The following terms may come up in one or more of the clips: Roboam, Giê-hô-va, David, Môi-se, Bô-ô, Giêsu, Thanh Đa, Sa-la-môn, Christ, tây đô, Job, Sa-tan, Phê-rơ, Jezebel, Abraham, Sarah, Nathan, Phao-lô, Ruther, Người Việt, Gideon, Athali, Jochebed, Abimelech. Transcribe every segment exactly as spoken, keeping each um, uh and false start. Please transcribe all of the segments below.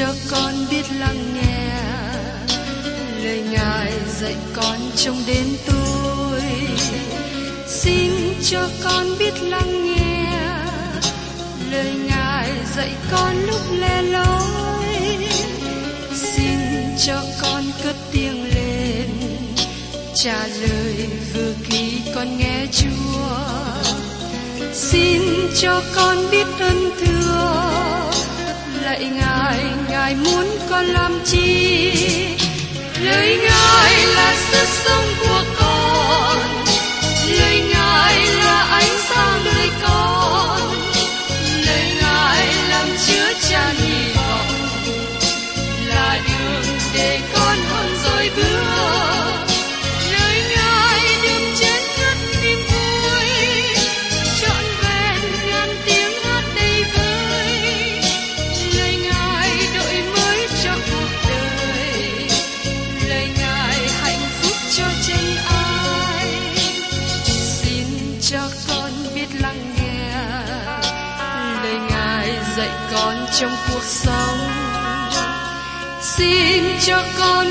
cho con biết lắng nghe lời Ngài dạy con trong đêm tối. Xin cho con biết lắng nghe lời Ngài dạy con lúc lẻ loi. Xin cho con cất tiếng lên, trả lời vừa khi con nghe Chúa. Xin cho con biết ơn thưa lạy Ngài, Ngài muốn con làm chi? Lời Ngài là sức sống của con, lời Ngài là ánh sáng nơi con, lời Ngài làm chứa tràn hy vọng, là đường để con không rối bước. Lời Ngài đừng chén ngất niềm vui, trọn vẹn ngàn tiếng hát đầy vơi. Lời Ngài đổi mới cho cuộc đời, lời Ngài hạnh phúc cho chân ai. Xin cho con biết lắng nghe lời Ngài dạy con trong cuộc sống. Xin cho con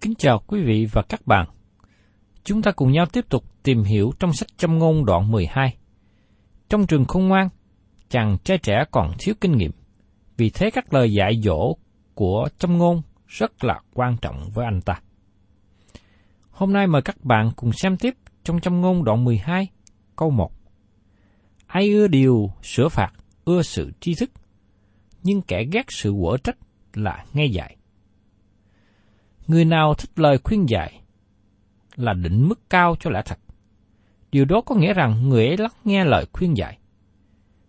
Kính chào quý vị và các bạn. Chúng ta cùng nhau tiếp tục tìm hiểu trong sách Châm Ngôn đoạn mười hai. Trong trường khôn ngoan, chàng trai trẻ còn thiếu kinh nghiệm, vì thế các lời dạy dỗ của Châm Ngôn rất là quan trọng với anh ta. Hôm nay mời các bạn cùng xem tiếp trong Châm Ngôn đoạn mười hai, câu một. Ai ưa điều sửa phạt, ưa sự tri thức, nhưng kẻ ghét sự quở trách là nghe dạy. Người nào thích lời khuyên dạy là định mức cao cho lẽ thật. Điều đó có nghĩa rằng người ấy lắng nghe lời khuyên dạy.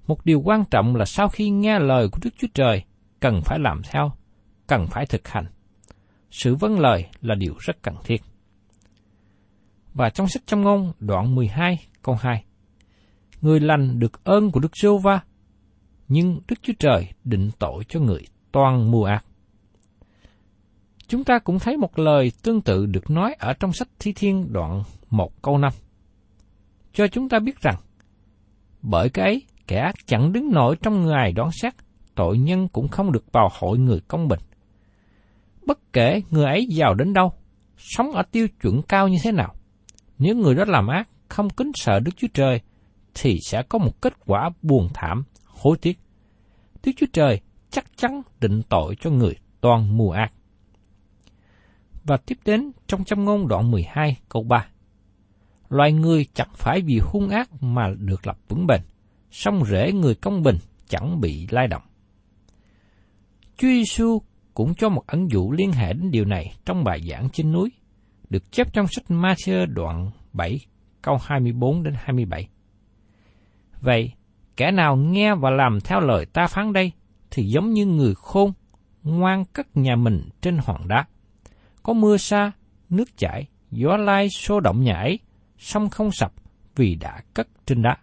Một điều quan trọng là sau khi nghe lời của Đức Chúa Trời, cần phải làm theo, cần phải thực hành. Sự vâng lời là điều rất cần thiết. Và trong sách Châm Ngôn đoạn mười hai câu hai, người lành được ơn của Đức Giê-hô-va, nhưng Đức Chúa Trời định tội cho người toan mưu ác. Chúng ta cũng thấy một lời tương tự được nói ở trong sách Thi Thiên đoạn một câu năm. Cho chúng ta biết rằng, bởi cái ấy, kẻ ác chẳng đứng nổi trong ngày đoán xét, tội nhân cũng không được vào hội người công bình. Bất kể người ấy giàu đến đâu, sống ở tiêu chuẩn cao như thế nào, nếu người đó làm ác, không kính sợ Đức Chúa Trời, thì sẽ có một kết quả buồn thảm, hối tiếc. Đức Chúa Trời chắc chắn định tội cho người toan mưu ác. Và tiếp đến trong Châm Ngôn đoạn mười hai câu ba. Loài người chẳng phải vì hung ác mà được lập vững bền, song rễ người công bình chẳng bị lay động. Chúa Giêsu cũng cho một ẩn dụ liên hệ đến điều này trong bài giảng trên núi, được chép trong sách Ma-thi-ơ đoạn bảy câu hai mươi bốn đến hai mươi bảy. Vậy, kẻ nào nghe và làm theo lời ta phán đây, thì giống như người khôn, ngoan cất nhà mình trên hòn đá. Có mưa sa, nước chảy, gió lai xô động nhà ấy, song không sập vì đã cất trên đá.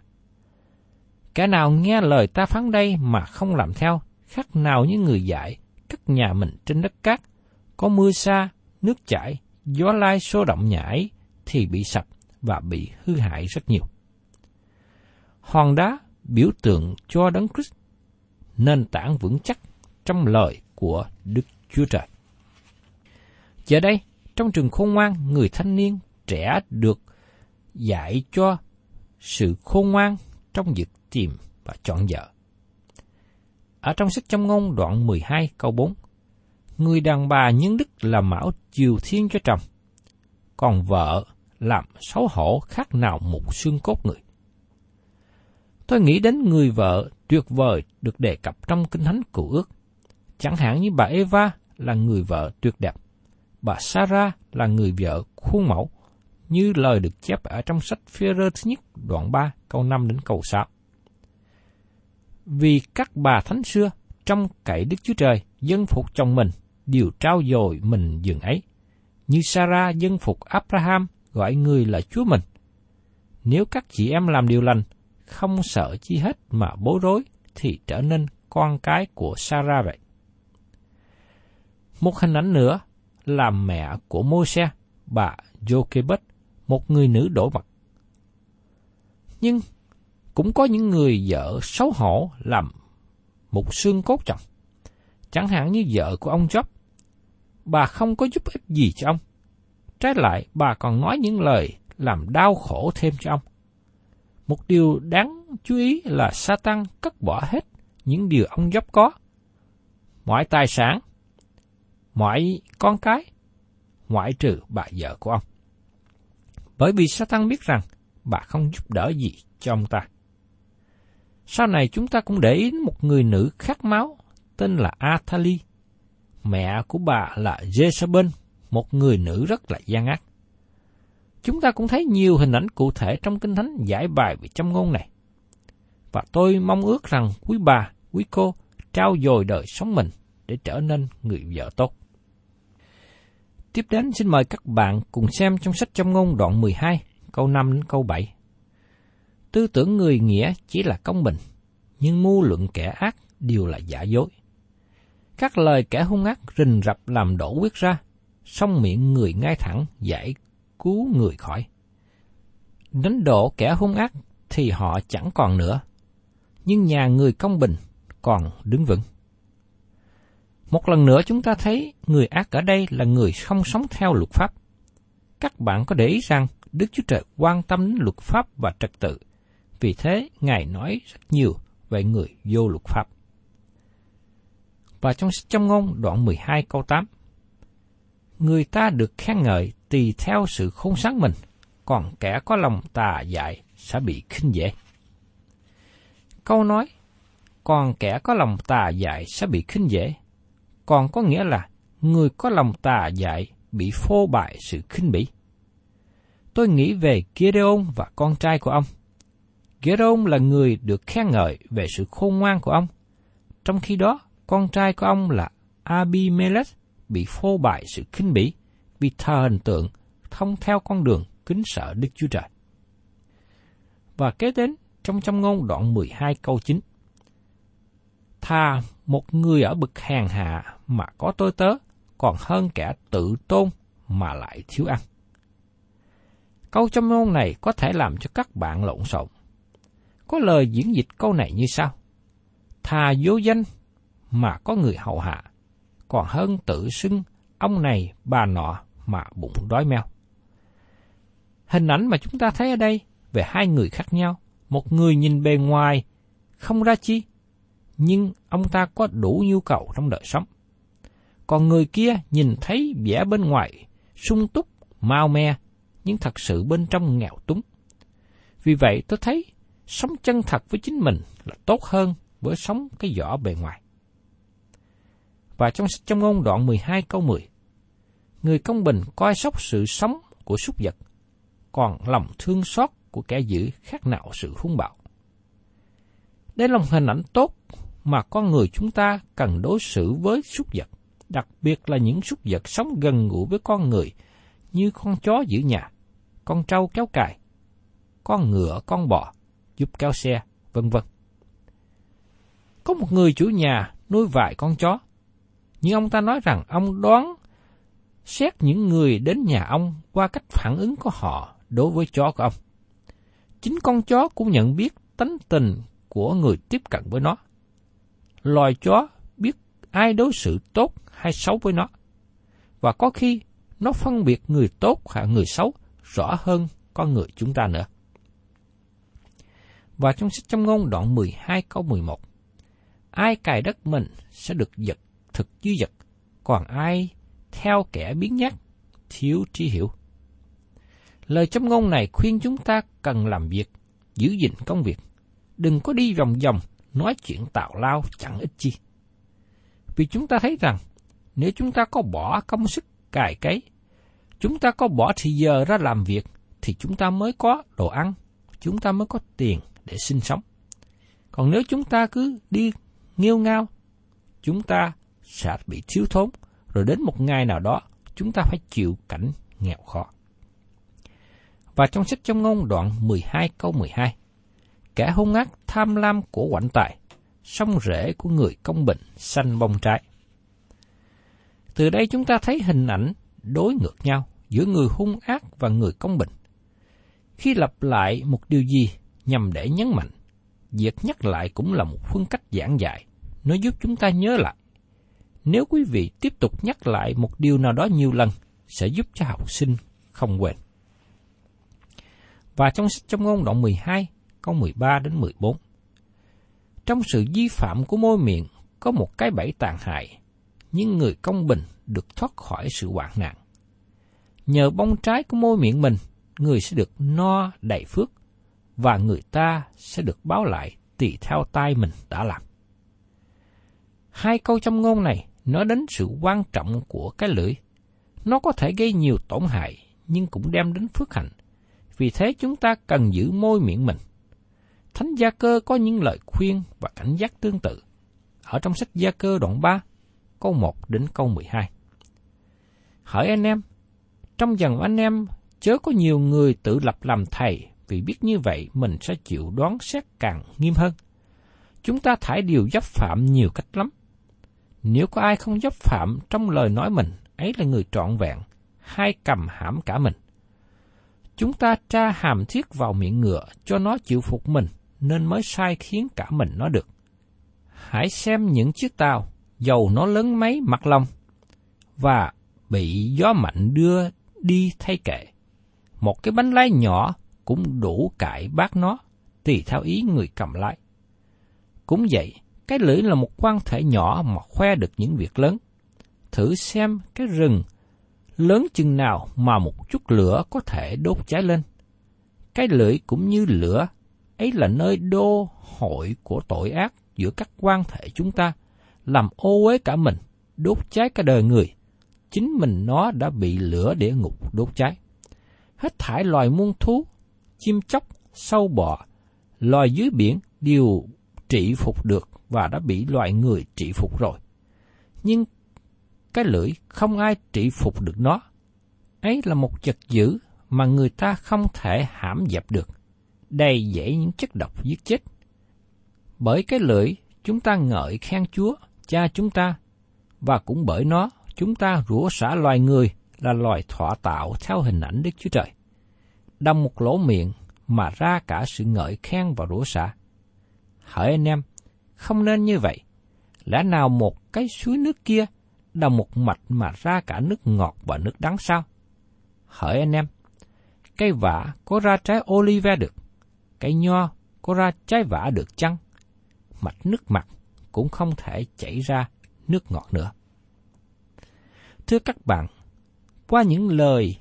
Kẻ nào nghe lời ta phán đây mà không làm theo, khác nào như người dại cất nhà mình trên đất cát, có mưa sa, nước chảy, gió lai xô động nhà ấy thì bị sập và bị hư hại rất nhiều. Hòn đá biểu tượng cho Đấng Christ, nền tảng vững chắc trong lời của Đức Chúa Trời. Giờ đây, trong trường khôn ngoan, người thanh niên trẻ được dạy cho sự khôn ngoan trong việc tìm và chọn vợ. Ở trong sách Châm Ngôn đoạn mười hai câu bốn, người đàn bà nhân đức là mão chiều thiên cho chồng, còn vợ làm xấu hổ khác nào một xương cốt người. Tôi nghĩ đến người vợ tuyệt vời được đề cập trong Kinh Thánh Cựu Ước. Chẳng hạn như bà Eva là người vợ tuyệt đẹp, bà Sarah là người vợ khuôn mẫu, như lời được chép ở trong sách Phê-rơ thứ nhất đoạn ba câu năm đến câu sáu. Vì các bà thánh xưa trong cậy Đức Chúa Trời dân phục chồng mình, đều trao dồi mình dường ấy, như Sarah dân phục Abraham gọi người là Chúa mình. Nếu các chị em làm điều lành, không sợ chi hết mà bối rối, thì trở nên con cái của Sarah vậy. Một hình ảnh nữa là mẹ của Môi-se, bà Jochebed, một người nữ đổ mặt. Nhưng cũng có những người vợ xấu hổ làm một xương cốt chồng. Chẳng hạn như vợ của ông Job, bà không có giúp ích gì cho ông. Trái lại, bà còn nói những lời làm đau khổ thêm cho ông. Một điều đáng chú ý là Sa-tan cất bỏ hết những điều ông Job có. Mọi tài sản, mọi con cái, ngoại trừ bà vợ của ông. Bởi vì Sa-tan biết rằng bà không giúp đỡ gì cho ông ta. Sau này chúng ta cũng để ý một người nữ khát máu tên là Athali. Mẹ của bà là Jezebel, một người nữ rất là gian ác. Chúng ta cũng thấy nhiều hình ảnh cụ thể trong Kinh Thánh giải bài về châm ngôn này. Và tôi mong ước rằng quý bà, quý cô trao dồi đời sống mình để trở nên người vợ tốt. Tiếp đến xin mời các bạn cùng xem trong sách châm ngôn đoạn mười hai, câu năm đến câu bảy. Tư tưởng người nghĩa chỉ là công bình, nhưng mưu luận kẻ ác đều là giả dối. Các lời kẻ hung ác rình rập làm đổ huyết ra, song miệng người ngay thẳng giải cứu người khỏi. Đánh đổ kẻ hung ác thì họ chẳng còn nữa, nhưng nhà người công bình còn đứng vững. Một lần nữa chúng ta thấy người ác ở đây là người không sống theo luật pháp. Các bạn có để ý rằng Đức Chúa Trời quan tâm đến luật pháp và trật tự, vì thế Ngài nói rất nhiều về người vô luật pháp. Và trong sách châm ngôn đoạn mười hai câu tám, người ta được khen ngợi tùy theo sự khôn sáng mình, còn kẻ có lòng tà dại sẽ bị khinh dễ. Câu nói, còn kẻ có lòng tà dại sẽ bị khinh dễ, còn có nghĩa là người có lòng tà dại bị phô bại sự khinh bỉ. Tôi nghĩ về Gideon và con trai của ông. Gideon là người được khen ngợi về sự khôn ngoan của ông, trong khi đó con trai của ông là Abimelech bị phô bại sự khinh bỉ vì thờ hình tượng, không theo con đường kính sợ Đức Chúa Trời. Và kế đến trong châm ngôn đoạn mười hai câu chín. Thà một người ở bậc hèn hạ mà có tôi tớ, còn hơn kẻ tự tôn mà lại thiếu ăn. Câu châm ngôn này có thể làm cho các bạn lộn xộn. Có lời diễn dịch câu này như sau: thà vô danh mà có người hầu hạ, còn hơn tự xưng ông này bà nọ mà bụng đói meo. Hình ảnh mà chúng ta thấy ở đây về hai người khác nhau, một người nhìn bề ngoài không ra chi, nhưng ông ta có đủ nhu cầu trong đời sống. Còn người kia nhìn thấy vẻ bên ngoài sung túc, mau me, nhưng thật sự bên trong nghèo túng. Vì vậy tôi thấy sống chân thật với chính mình là tốt hơn với sống cái vỏ bề ngoài. Và trong sách châm ngôn đoạn mười hai câu mười, người công bình coi sóc sự sống của súc vật, còn lòng thương xót của kẻ dữ khác nào sự hung bạo. Đây là một hình ảnh tốt mà con người chúng ta cần đối xử với súc vật, đặc biệt là những súc vật sống gần gũi với con người như con chó giữ nhà, con trâu kéo cày, con ngựa, con bò giúp kéo xe, vân vân. Có một người chủ nhà nuôi vài con chó, nhưng ông ta nói rằng ông đoán xét những người đến nhà ông qua cách phản ứng của họ đối với chó của ông. Chính con chó cũng nhận biết tánh tình của người tiếp cận với nó. Loài chó biết ai đối xử tốt hay xấu với nó, và có khi nó phân biệt người tốt và người xấu rõ hơn con người chúng ta nữa. Và trong sách châm ngôn đoạn mười hai câu mười một, ai cày đất mình sẽ được giật thực dư dật, còn ai theo kẻ biến nhát, thiếu trí hiểu. Lời châm ngôn này khuyên chúng ta cần làm việc, giữ gìn công việc, đừng có đi vòng vòng nói chuyện tào lao chẳng ích chi. Vì chúng ta thấy rằng, nếu chúng ta có bỏ công sức cày cấy, chúng ta có bỏ thì giờ ra làm việc, thì chúng ta mới có đồ ăn, chúng ta mới có tiền để sinh sống. Còn nếu chúng ta cứ đi nghêu ngao, chúng ta sẽ bị thiếu thốn, rồi đến một ngày nào đó, chúng ta phải chịu cảnh nghèo khó. Và trong sách Châm Ngôn đoạn mười hai câu mười hai, kẻ hung ác tham lam của quạnh tài, song rễ của người công bình xanh bông trái. Từ đây chúng ta thấy hình ảnh đối ngược nhau giữa người hung ác và người công bình. Khi lặp lại một điều gì nhằm để nhấn mạnh, việc nhắc lại cũng là một phương cách giảng dạy, nó giúp chúng ta nhớ lại. Nếu quý vị tiếp tục nhắc lại một điều nào đó nhiều lần, sẽ giúp cho học sinh không quên. Và trong sách Châm Ngôn đoạn mười hai, câu mười ba đến mười bốn. Trong sự vi phạm của môi miệng có một cái bẫy tàn hại, nhưng người công bình được thoát khỏi sự hoạn nạn. Nhờ bông trái của môi miệng mình, người sẽ được no đầy phước, và người ta sẽ được báo lại tùy theo tay mình đã làm. Hai câu châm ngôn này nói đến sự quan trọng của cái lưỡi. Nó có thể gây nhiều tổn hại, nhưng cũng đem đến phước hạnh. Vì thế chúng ta cần giữ môi miệng mình. Thánh Gia Cơ có những lời khuyên và cảnh giác tương tự, ở trong sách Gia Cơ đoạn ba, câu một đến câu mười hai. Hỡi anh em, trong dòng anh em chớ có nhiều người tự lập làm thầy, vì biết như vậy mình sẽ chịu đoán xét càng nghiêm hơn. Chúng ta thải điều dấp phạm nhiều cách lắm. Nếu có ai không dấp phạm trong lời nói mình, ấy là người trọn vẹn, hai cầm hãm cả mình. Chúng ta tra hàm thiết vào miệng ngựa cho nó chịu phục mình, nên mới sai khiến cả mình nó được. Hãy xem những chiếc tàu, dầu nó lớn mấy mặt lòng, và bị gió mạnh đưa đi thay kệ. Một cái bánh lái nhỏ cũng đủ cãi bác nó, tùy theo ý người cầm lái. Cũng vậy, cái lưỡi là một quan thể nhỏ mà khoe được những việc lớn. Thử xem cái rừng lớn chừng nào mà một chút lửa có thể đốt cháy lên. Cái lưỡi cũng như lửa, ấy là nơi đô hội của tội ác giữa các quan thể chúng ta, làm ô uế cả mình, đốt cháy cả đời người. Chính mình nó đã bị lửa địa ngục đốt cháy. Hết thảy loài muôn thú, chim chóc, sâu bọ, loài dưới biển đều trị phục được và đã bị loài người trị phục rồi. Nhưng cái lưỡi không ai trị phục được nó. Ấy là một vật dữ mà người ta không thể hãm dẹp được, đầy dẫy những chất độc giết chết. Bởi cái lưỡi chúng ta ngợi khen Chúa, Cha chúng ta, và cũng bởi nó chúng ta rủa xả loài người là loài thọ tạo theo hình ảnh Đức Chúa Trời. Đâm một lỗ miệng mà ra cả sự ngợi khen và rủa xả. Hỡi anh em, không nên như vậy. Lẽ nào một cái suối nước kia đồng một mạch mà ra cả nước ngọt và nước đắng sao? Hỡi anh em, cây vả có ra trái olive được, cây nho có ra trái vả được chăng? Mạch nước mặn cũng không thể chảy ra nước ngọt nữa. Thưa các bạn, qua những lời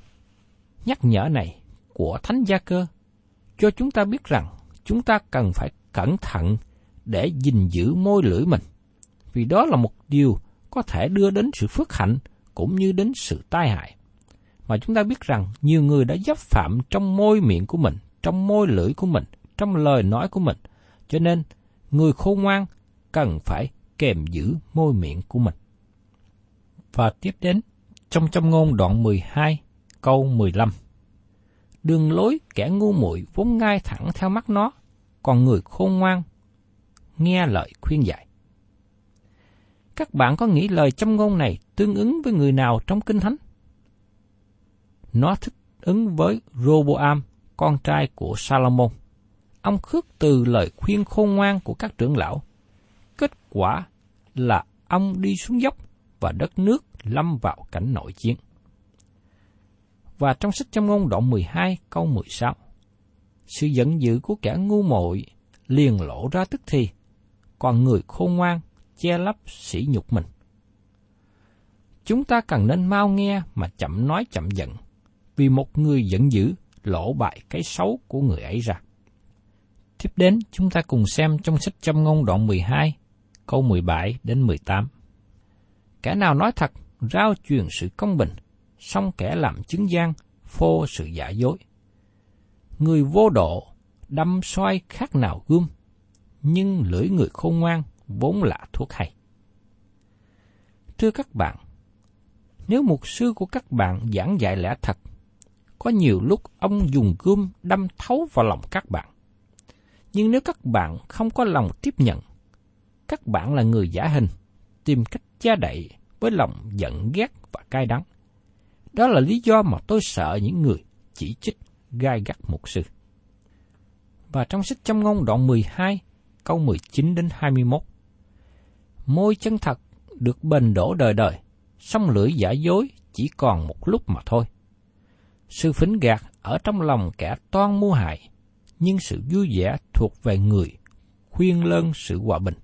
nhắc nhở này của Thánh Gia Cơ, cho chúng ta biết rằng chúng ta cần phải cẩn thận để gìn giữ môi lưỡi mình, vì đó là một điều có thể đưa đến sự phước hạnh cũng như đến sự tai hại. Mà chúng ta biết rằng nhiều người đã dấp phạm trong môi miệng của mình, trong môi lưỡi của mình, trong lời nói của mình, cho nên người khôn ngoan cần phải kềm giữ môi miệng của mình. Và tiếp đến, trong Châm Ngôn đoạn mười hai, câu mười lăm. Đường lối kẻ ngu muội vốn ngay thẳng theo mắt nó, còn người khôn ngoan nghe lời khuyên dạy. Các bạn có nghĩ lời châm ngôn này tương ứng với người nào trong Kinh Thánh? Nó thích ứng với Roboam, con trai của Sa-la-môn. Ông khước từ lời khuyên khôn ngoan của các trưởng lão. Kết quả là ông đi xuống dốc và đất nước lâm vào cảnh nội chiến. Và trong sách Châm Ngôn đoạn mười hai câu mười sáu, sự giận dữ của kẻ ngu muội liền lộ ra tức thì, còn người khôn ngoan che lấp sỉ nhục mình. Chúng ta cần nên mau nghe mà chậm nói chậm giận, vì một người giận dữ lộ bại cái xấu của người ấy ra. Tiếp đến, chúng ta cùng xem trong sách Châm Ngôn đoạn mười hai, câu mười bảy đến mười tám. Kẻ nào nói thật, rao truyền sự công bình, song kẻ làm chứng gian, phô sự giả dối. Người vô độ, đâm xoay khác nào gươm, nhưng lưỡi người khôn ngoan vốn là thuốc hay. Thưa các bạn, nếu mục sư của các bạn giảng dạy lẽ thật, có nhiều lúc ông dùng gươm đâm thấu vào lòng các bạn. Nhưng nếu các bạn không có lòng tiếp nhận, các bạn là người giả hình, tìm cách che đậy với lòng giận ghét và cay đắng. Đó là lý do mà tôi sợ những người chỉ trích gai gắt mục sư. Và trong sách Châm Ngôn đoạn mười hai, câu mười chín đến hai mươi mốt. Môi chân thật được bền đổ đời đời, song lưỡi giả dối chỉ còn một lúc mà thôi. Sự phỉnh gạt ở trong lòng kẻ toan mưu hại, nhưng sự vui vẻ thuộc về người khuyên lơn sự hòa bình.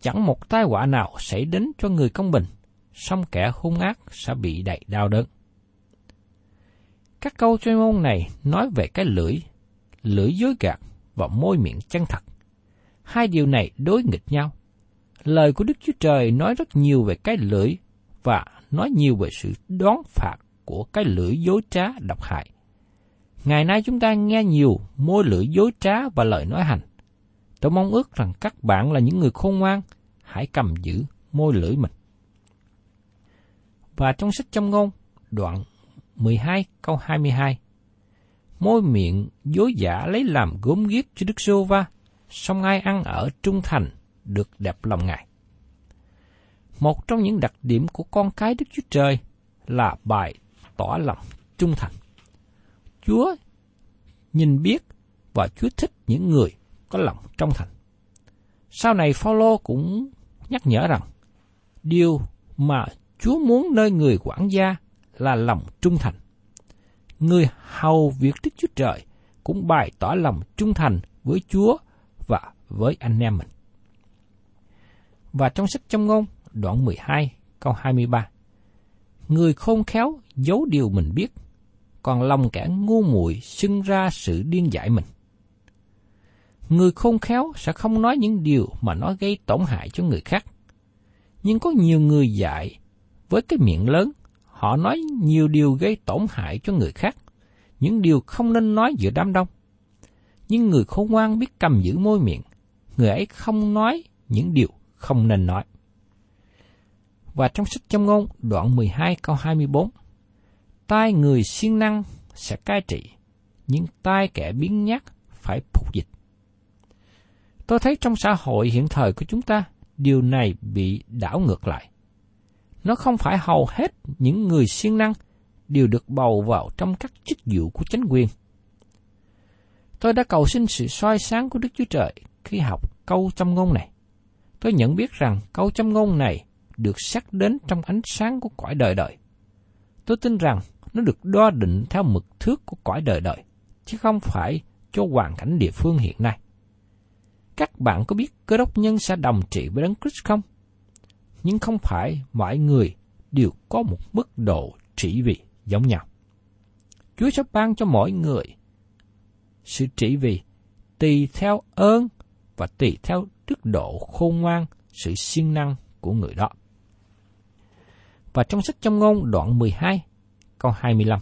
Chẳng một tai họa nào xảy đến cho người công bình, song kẻ hung ác sẽ bị đầy đau đớn. Các câu chuyên môn này nói về cái lưỡi, lưỡi dối gạt và môi miệng chân thật. Hai điều này đối nghịch nhau. Lời của Đức Chúa Trời nói rất nhiều về cái lưỡi và nói nhiều về sự đoán phạt của cái lưỡi dối trá độc hại. Ngày nay chúng ta nghe nhiều môi lưỡi dối trá và lời nói hành. Tôi mong ước rằng các bạn là những người khôn ngoan, hãy cầm giữ môi lưỡi mình. Và trong sách Châm Ngôn, đoạn mười hai câu hai mươi hai, môi miệng dối giả lấy làm gốm ghiếc cho Đức Giê-hô-va, song ai ăn ở trung thành được đẹp lòng Ngài. Một trong những đặc điểm của con cái Đức Chúa Trời là bày tỏ lòng trung thành. Chúa nhìn biết và Chúa thích những người có lòng trong thành. Sau này Phao-lô cũng nhắc nhở rằng điều mà Chúa muốn nơi người quản gia là lòng trung thành. Người hầu việc Đức Chúa Trời cũng bày tỏ lòng trung thành với Chúa và với anh em mình. Và trong sách Châm Ngôn đoạn mười hai câu hai mươi ba, người khôn khéo giấu điều mình biết, còn lòng kẻ ngu muội sinh ra sự điên dại mình. Người khôn khéo sẽ không nói những điều mà nó gây tổn hại cho người khác. Nhưng có nhiều người dại với cái miệng lớn, họ nói nhiều điều gây tổn hại cho người khác, những điều không nên nói giữa đám đông. Nhưng người khôn ngoan biết cầm giữ môi miệng, người ấy không nói những điều không nên nói. Và trong sách Châm Ngôn đoạn mười hai câu hai mươi bốn, tai người siêng năng sẽ cai trị, nhưng tai kẻ biếng nhác phải phục dịch. Tôi thấy trong xã hội hiện thời của chúng ta, điều này bị đảo ngược lại. Nó không phải hầu hết những người siêng năng đều được bầu vào trong các chức vụ của chính quyền. Tôi đã cầu xin sự soi sáng của Đức Chúa Trời khi học câu Châm Ngôn này. Tôi nhận biết rằng câu Châm Ngôn này được xét đến trong ánh sáng của cõi đời đời. Tôi tin rằng nó được đo định theo mực thước của cõi đời đời, chứ không phải cho hoàn cảnh địa phương hiện nay. Các bạn có biết Cơ Đốc nhân sẽ đồng trị với Đấng Christ không? Nhưng không phải mọi người đều có một mức độ trị vì giống nhau. Chúa sẽ ban cho mỗi người sự trị vì tùy theo ơn và tùy theo đức độ khôn ngoan, sự siêng năng của người đó. Và trong sách Châm Ngôn đoạn mười hai, câu hai mươi lăm,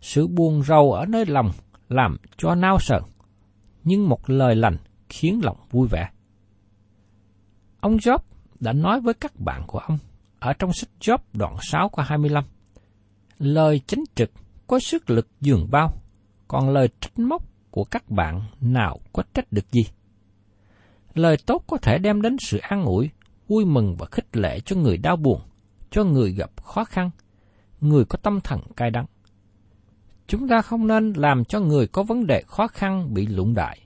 sự buồn rầu ở nơi lòng làm cho nao sợ, nhưng một lời lành khiến lòng vui vẻ. Ông Job đã nói với các bạn của ông ở trong sách Job đoạn sáu câu hai mươi lăm, lời chánh trực có sức lực dường bao, còn lời trách móc của các bạn nào có trách được gì. Lời tốt có thể đem đến sự an ủi, vui mừng và khích lệ cho người đau buồn, cho người gặp khó khăn, người có tâm thần cay đắng. Chúng ta không nên làm cho người có vấn đề khó khăn bị lụn đại,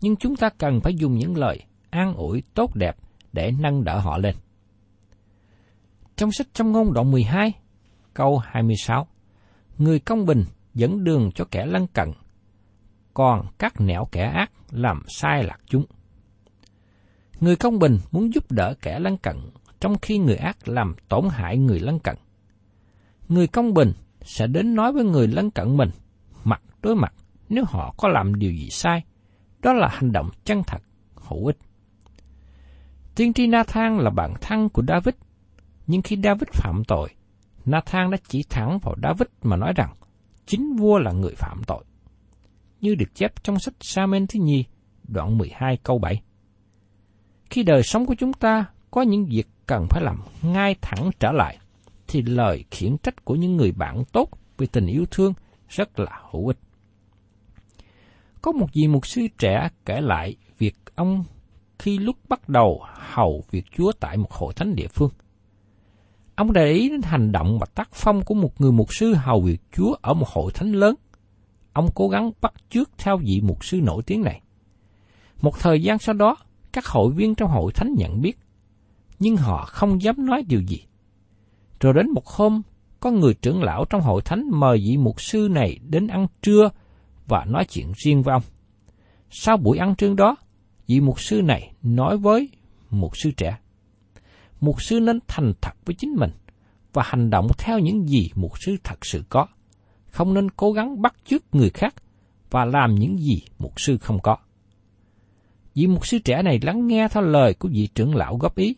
nhưng chúng ta cần phải dùng những lời an ủi tốt đẹp để nâng đỡ họ lên. Trong sách Châm Ngôn đoạn mười hai, câu hai mươi sáu, người công bình dẫn đường cho kẻ lân cận, còn các nẻo kẻ ác làm sai lạc chúng. Người công bình muốn giúp đỡ kẻ lân cận, trong khi người ác làm tổn hại người lân cận. Người công bình sẽ đến nói với người lân cận mình, mặc đối mặt nếu họ có làm điều gì sai. Đó là hành động chân thật, hữu ích. Tiên tri Nathan là bạn thân của David, nhưng khi David phạm tội, Nathan đã chỉ thẳng vào David mà nói rằng chính vua là người phạm tội, như được chép trong sách Sa-môn thứ nhì, đoạn mười hai câu bảy. Khi đời sống của chúng ta có những việc cần phải làm ngay thẳng trở lại, thì lời khiển trách của những người bạn tốt vì tình yêu thương rất là hữu ích. Có một vị mục sư trẻ kể lại việc ông khi lúc bắt đầu hầu việc Chúa tại một hội thánh địa phương. Ông để ý đến hành động và tác phong của một người mục sư hầu việc Chúa ở một hội thánh lớn. Ông cố gắng bắt chước theo vị mục sư nổi tiếng này. Một thời gian sau đó, các hội viên trong hội thánh nhận biết, nhưng họ không dám nói điều gì. Rồi đến một hôm, có người trưởng lão trong hội thánh mời vị mục sư này đến ăn trưa và nói chuyện riêng với ông. Sau buổi ăn trưa đó, vị mục sư này nói với mục sư trẻ, mục sư nên thành thật với chính mình và hành động theo những gì mục sư thật sự có, không nên cố gắng bắt chước người khác và làm những gì mục sư không có. Vị mục sư trẻ này lắng nghe theo lời của vị trưởng lão góp ý.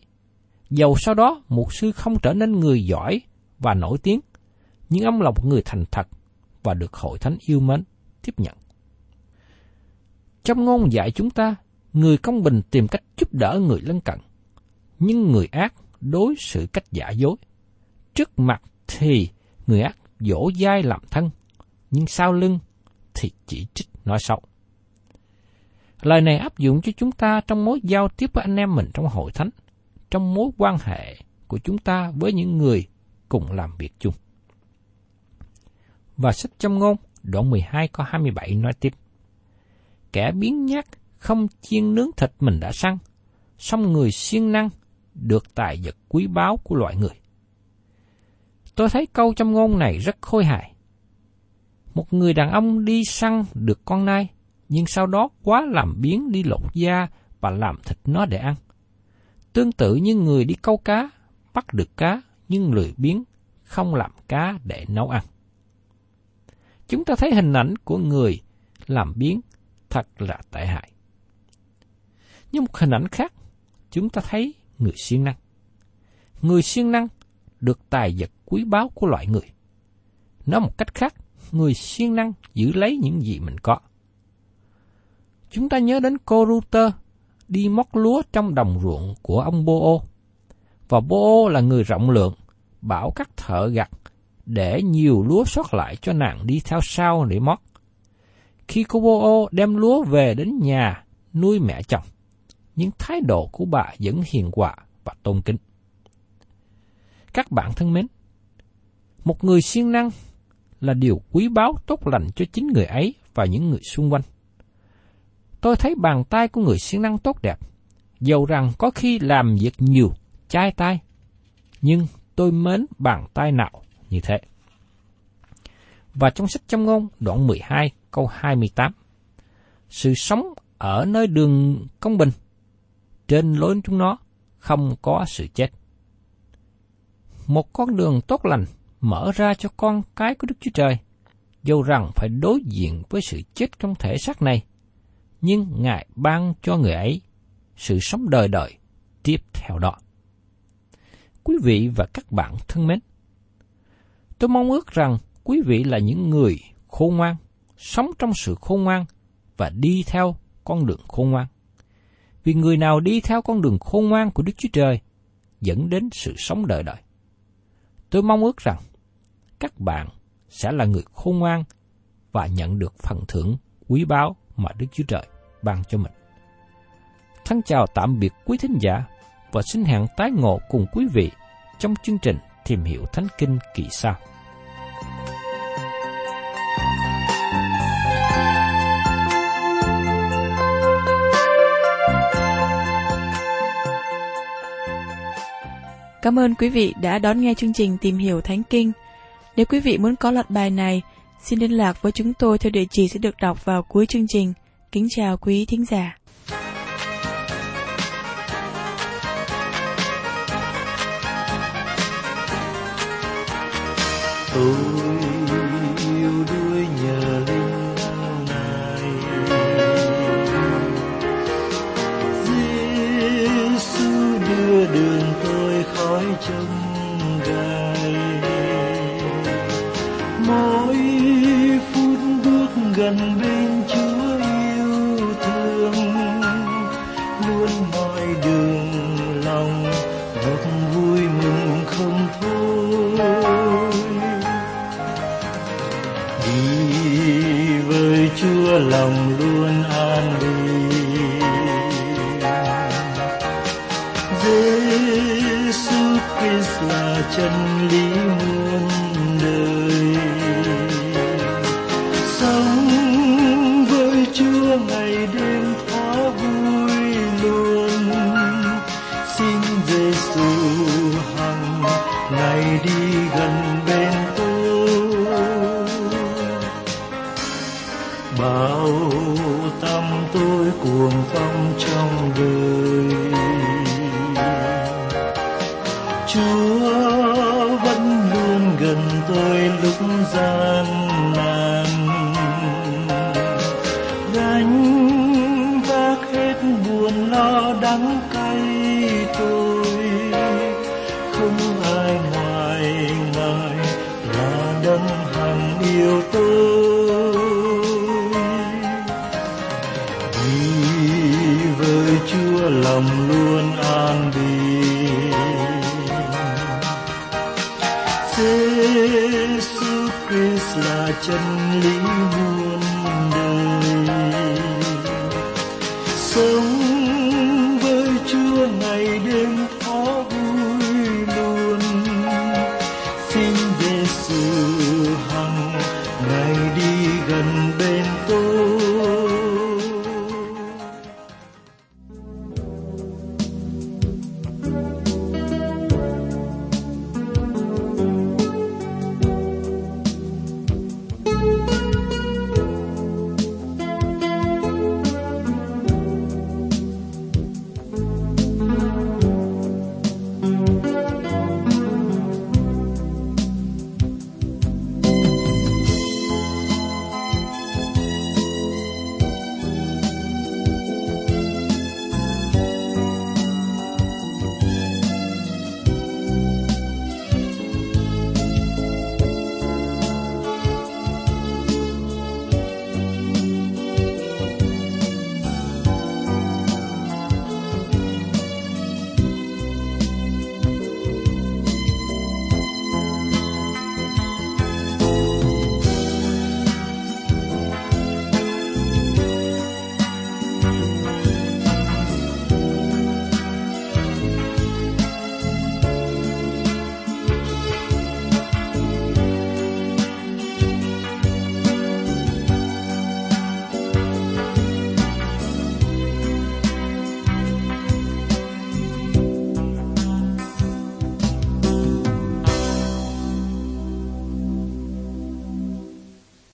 Dầu sau đó mục sư không trở nên người giỏi và nổi tiếng, nhưng ông là một người thành thật và được hội thánh yêu mến tiếp nhận. Trong ngôn dạy chúng ta, người công bình tìm cách giúp đỡ người lân cận, nhưng người ác đối xử cách giả dối. Trước mặt thì người ác dỗ dai làm thân, nhưng sau lưng thì chỉ trích nói xấu. Lời này áp dụng cho chúng ta trong mối giao tiếp với anh em mình trong hội thánh, trong mối quan hệ của chúng ta với những người cùng làm việc chung. Và sách Châm Ngôn, đoạn mười hai câu hai mươi bảy nói tiếp, kẻ biếng nhác không chiên nướng thịt mình đã săn, song người siêng năng được tài vật quý báu của loại người. Tôi thấy câu Châm Ngôn này rất khôi hài. Một người đàn ông đi săn được con nai, nhưng sau đó quá làm biếng đi lột da và làm thịt nó để ăn. Tương tự như người đi câu cá, bắt được cá nhưng lười biếng, không làm cá để nấu ăn. Chúng ta thấy hình ảnh của người làm biếng thật là tệ hại. Nhưng một hình ảnh khác, chúng ta thấy người siêng năng. Người siêng năng được tài vật quý báu của loại người. Nói một cách khác, người siêng năng giữ lấy những gì mình có. Chúng ta nhớ đến cô Ruther đi móc lúa trong đồng ruộng của ông Bô-ô. Và Bô-ô là người rộng lượng, bảo các thợ gặt để nhiều lúa sót lại cho nàng đi theo sau để móc. Khi cô Bô-ô đem lúa về đến nhà nuôi mẹ chồng, nhưng thái độ của bà vẫn hiền hòa và tôn kính. Các bạn thân mến, một người siêng năng là điều quý báu tốt lành cho chính người ấy và những người xung quanh. Tôi thấy bàn tay của người siêng năng tốt đẹp, dầu rằng có khi làm việc nhiều, chai tay, nhưng tôi mến bàn tay nào như thế. Và trong sách Châm Ngôn, đoạn mười hai, câu hai mươi tám, sự sống ở nơi đường công bình, trên lối chúng nó không có sự chết. Một con đường tốt lành mở ra cho con cái của Đức Chúa Trời, dầu rằng phải đối diện với sự chết trong thể xác này, nhưng Ngài ban cho người ấy sự sống đời đời tiếp theo đó. Quý vị và các bạn thân mến, tôi mong ước rằng quý vị là những người khôn ngoan, sống trong sự khôn ngoan và đi theo con đường khôn ngoan. Vì người nào đi theo con đường khôn ngoan của Đức Chúa Trời dẫn đến sự sống đời đời. Tôi mong ước rằng các bạn sẽ là người khôn ngoan và nhận được phần thưởng quý báu mà Đức Chúa Trời ban cho mình. Thân chào tạm biệt quý thính giả và xin hẹn tái ngộ cùng quý vị trong chương trình Tìm Hiểu Thánh Kinh kỳ sau. Cảm ơn quý vị đã đón nghe chương trình Tìm Hiểu Thánh Kinh. Nếu quý vị muốn có loạt bài này, xin liên lạc với chúng tôi theo địa chỉ sẽ được đọc vào cuối chương trình. Kính chào quý thính giả. Tôi yêu đuối nhà linh. mỗi phút bước gần bên Chúa yêu thương, luôn mọi đường lòng thật vui mừng không thôi. Đi với Chúa lòng luôn an bình, Giê-xu Christ là chân lý muôn đời. Sống với Chúa ngày đêm thỏa vui luôn, xin Giê-xu hằng ngày đi gần bên tôi. Bao tâm tôi cuồng phong trong đời, Chúa vẫn luôn gần tôi lúc gian nan. Gánh vác hết buồn lo đắng cay tôi, không ai ngoài Ngài là đấng hằng yêu tôi. Đi với Chúa lòng luôn an bình, Giê-xu Christ là chân lý muôn đời.